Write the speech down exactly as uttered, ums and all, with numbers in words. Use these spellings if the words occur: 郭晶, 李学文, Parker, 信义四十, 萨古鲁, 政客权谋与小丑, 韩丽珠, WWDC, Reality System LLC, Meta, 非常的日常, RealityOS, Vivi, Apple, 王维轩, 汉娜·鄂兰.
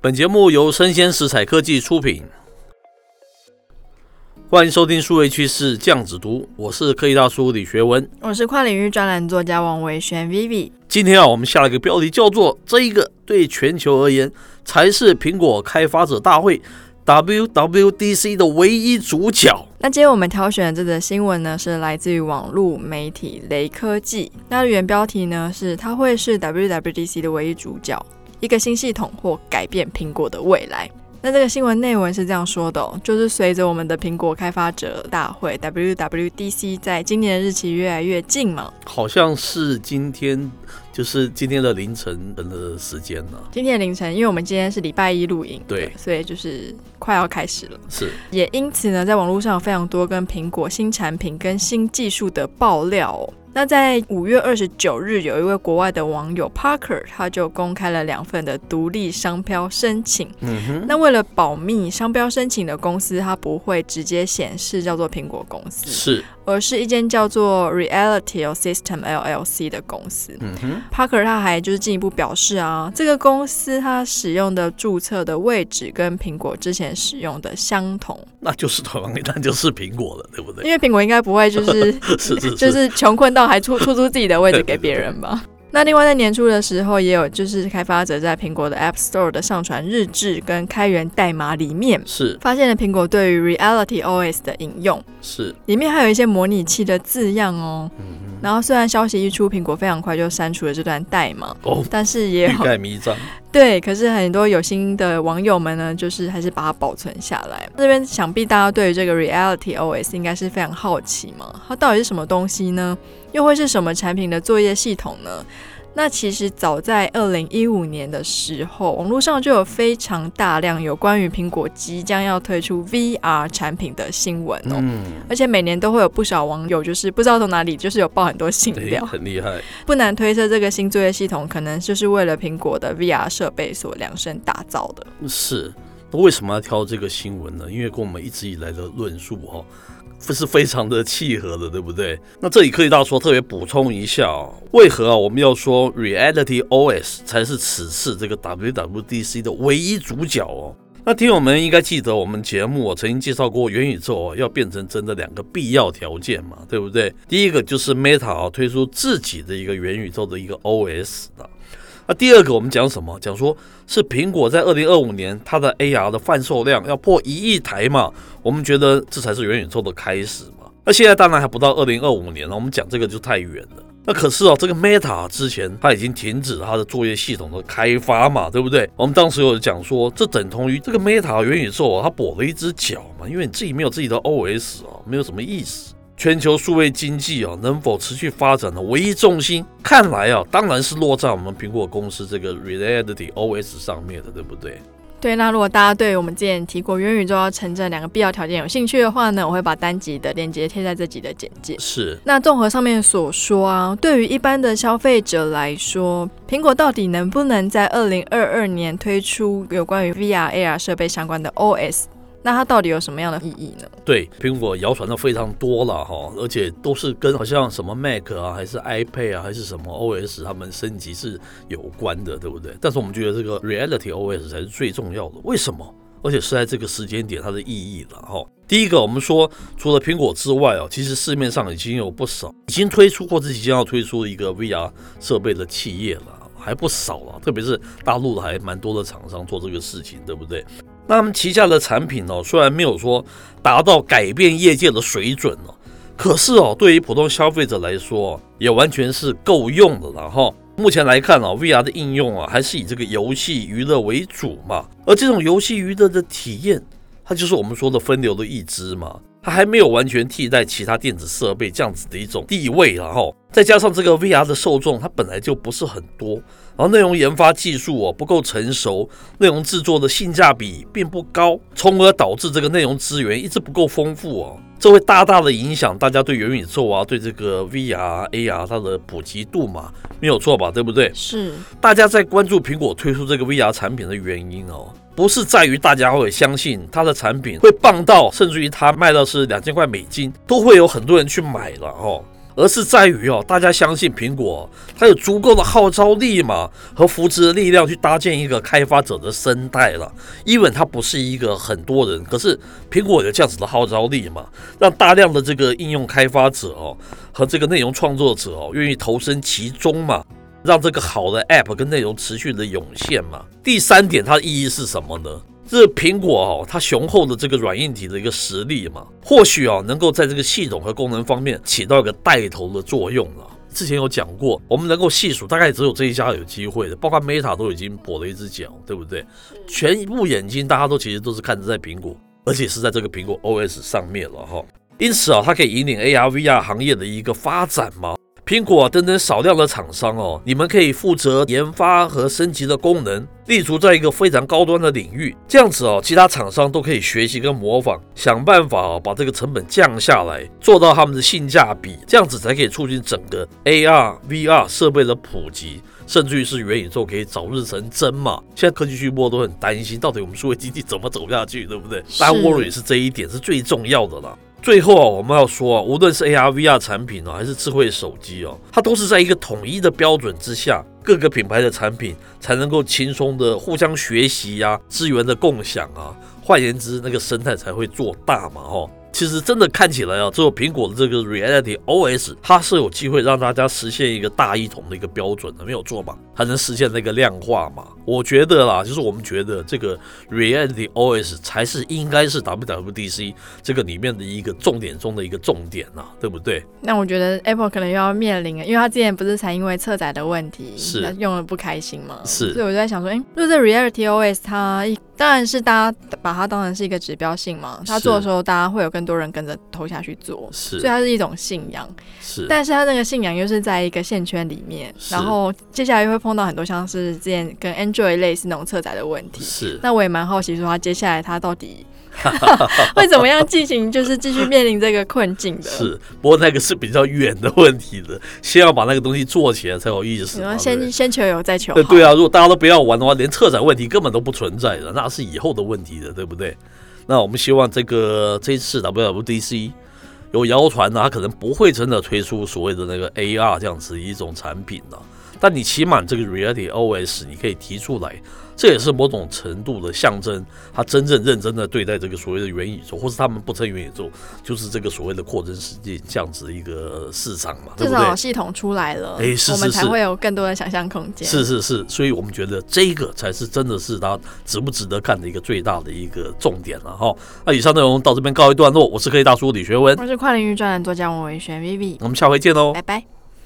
本节目由生鲜食材科技出品，欢迎收听数位趋势酱子读，我是科技大叔李学文，我是跨领域专栏作家王维轩 Vivi。 今天啊，我们下了一个标题叫做这一个对全球而言才是苹果开发者大会 W W D C 的唯一主角。那今天我们挑选的这则新闻呢，是来自于网络媒体雷科技。那原标题呢是它会是 W W D C 的唯一主角，一个新系统或改变苹果的未来。那这个新闻内文是这样说的哦，就是随着我们的苹果开发者大会 W W D C 在今年的日期越来越近嘛，好像是今天，就是今天的凌晨的时间了。今天的凌晨，因为我们今天是礼拜一录影，对，所以就是快要开始了。是，也因此呢，在网络上有非常多跟苹果新产品跟新技术的爆料哦。那在五月二十九日，有一位国外的网友 Parker， 他就公开了两份的独立商标申请、嗯哼、那为了保密，商标申请的公司它不会直接显示叫做苹果公司，是，而是一间叫做 Reality System L L C 的公司、嗯哼、Parker 他还就是进一步表示啊，这个公司他使用的注册的位置跟苹果之前使用的相同，那就是那就是苹果了，对不对？因为苹果应该不会就是是是是就是穷困到还出出租自己的位置给别人吧。那另外在年初的时候，也有就是开发者在苹果的 App Store 的上传日志跟开源代码里面，是发现了苹果对于 RealityOS 的引用，是里面还有一些模拟器的字样哦、嗯、然后虽然消息一出，苹果非常快就删除了这段代码、哦、但是也有欲盖弥彰，对，可是很多有心的网友们呢，就是还是把它保存下来。这边想必大家对于这个 RealityOS 应该是非常好奇嘛，它到底是什么东西呢？又会是什么产品的作业系统呢？那其实早在二零一五年的时候，网络上就有非常大量有关于苹果即将要推出 V R 产品的新闻哦、嗯、而且每年都会有不少网友就是不知道从哪里就是有爆很多新料，很厉害。不难推测这个新作业系统可能就是为了苹果的 V R 设备所量身打造的。是，为什么要挑这个新闻呢？因为跟我们一直以来的论述哦是非常的契合的，对不对？那这里科技大叔特别补充一下、哦、为何、啊、我们要说 RealityOS 才是此次这个 W W D C 的唯一主角哦？那听友们应该记得我们节目、哦、曾经介绍过元宇宙、哦、要变成真的两个必要条件嘛，对不对？第一个就是 Meta、哦、推出自己的一个元宇宙的一个 O S 的。那第二个我们讲什么？讲说是苹果在二零二五年它的 A R 的贩售量要破一亿台嘛，我们觉得这才是元宇宙的开始嘛。那现在当然还不到二零二五年，我们讲这个就太远了。那可是哦，这个 Meta 之前它已经停止它的作业系统的开发嘛，对不对？我们当时有讲说，这等同于这个 Meta 元宇宙、哦、它跛了一只脚嘛，因为你自己没有自己的 O S 啊、哦，没有什么意思。全球数位经济、啊、能否持续发展的唯一重心，看来、啊、当然是落在我们苹果公司这个 RealityOS 上面的，对不对？对，那如果大家对我们之前提过元宇宙要承认两个必要条件有兴趣的话呢，我会把单集的链接贴在这集的简介。是，那综合上面所说啊，对于一般的消费者来说，苹果到底能不能在二零二二年推出有关于 V R、A R 设备相关的 O S？那它到底有什么样的意义呢？对，苹果谣传的非常多了哈，而且都是跟好像什么 Mac 啊，还是 iPad 啊，还是什么 O S 他们升级是有关的，对不对？但是我们觉得这个 RealityOS 才是最重要的，为什么？而且是在这个时间点它的意义了哈。第一个，我们说除了苹果之外哦，其实市面上已经有不少已经推出或者即将要推出一个 V R 设备的企业了，还不少了，特别是大陆还蛮多的厂商做这个事情，对不对？那他们旗下的产品、哦、虽然没有说达到改变业界的水准、哦、可是、哦、对于普通消费者来说、哦、也完全是够用的啦。目前来看、哦、V R 的应用、啊、还是以这个游戏娱乐为主嘛，而这种游戏娱乐的体验，它就是我们说的分流的一支嘛，它还没有完全替代其他电子设备这样子的一种地位啦。再加上这个 V R 的受众它本来就不是很多，然后内容研发技术、哦、不够成熟，内容制作的性价比并不高，从而导致这个内容资源一直不够丰富、哦、这会大大的影响大家对元宇宙啊，对这个 V R、A R 它的普及度嘛，没有错吧，对不对？是，大家在关注苹果推出这个 V R 产品的原因哦，不是在于大家会相信它的产品会棒到甚至于它卖到是两千块美金都会有很多人去买了、哦、而是在于哦，大家相信苹果它有足够的号召力嘛和扶持的力量去搭建一个开发者的生态了。even 它不是一个很多人，可是苹果有这样子的号召力嘛，让大量的这个应用开发者哦和这个内容创作者哦愿意投身其中嘛。让这个好的 App 跟内容持续的涌现嘛。第三点，它的意义是什么呢？这苹果哦，它雄厚的这个软硬体的一个实力嘛，或许哦能够在这个系统和功能方面起到一个带头的作用了。之前有讲过，我们能够细数大概只有这一家有机会的，包括 Meta 都已经跛了一只脚，对不对？全部眼睛大家都其实都是看着在苹果，而且是在这个苹果 O S 上面了哈。因此啊，它可以引领 A R V R 行业的一个发展嘛。苹果等等少量的厂商哦，你们可以负责研发和升级的功能，立足在一个非常高端的领域，这样子哦，其他厂商都可以学习跟模仿，想办法哦把这个成本降下来，做到他们的性价比，这样子才可以促进整个 A R、V R 设备的普及，甚至于是元宇宙可以早日成真嘛。现在科技巨擘都很担心，到底我们数位经济怎么走下去，对不对？大家 worry 是这一点是最重要的啦。最后啊，我们要说啊，无论是 A R V R 产品啊，还是智慧手机哦、啊，它都是在一个统一的标准之下，各个品牌的产品才能够轻松的互相学习啊，资源的共享啊，换言之，那个生态才会做大嘛哈、哦。其实真的看起来啊，只有苹果的这个 RealityOS， 它是有机会让大家实现一个大一统的一个标准的，没有错嘛，还能实现那个量化嘛。我觉得啦，就是我们觉得这个 RealityOS 才是应该是 W W D C 这个里面的一个重点中的一个重点啦、啊，对不对？那我觉得 Apple 可能又要面临了，因为它之前不是才因为车载的问题，是用了不开心嘛，是，所以我就在想说，哎，就是 RealityOS 它一当然是大家把它当成是一个指标性嘛，它做的时候大家会有更多人跟着投下去做，所以它是一种信仰，是，但是它那个信仰又是在一个线圈里面，然后接下来又会碰到很多像是之前跟 Android 类似那种车载的问题，是，那我也蛮好奇说它接下来它到底会怎么样进行，就是继续面临这个困境的。是，不过那个是比较远的问题的，先要把那个东西做起来才有意思。先先求有再求好。对啊，如果大家都不要玩的话，连策展问题根本都不存在的，那是以后的问题的，对不对？那我们希望这个这一次 W W D C。有谣传呢，它可能不会真的推出所谓的那个 A R 这样子一种产品呢、啊。但你起码这个 RealityOS 你可以提出来，这也是某种程度的象征，它真正认真的对待这个所谓的元宇宙，或是他们不称元宇宙，就是这个所谓的扩增世界这样子一个市场嘛，对不对？至少系统出来了，哎，是是是，我们才会有更多的想象空间。是是是，所以我们觉得这个才是真的是它值不值得看的一个最大的一个重点了、啊、哈。那以上内容到这边告一段落，我是科技大叔李学文，我是跨领域专栏作家王文轩 Vivi， 我们下回见喽，拜拜。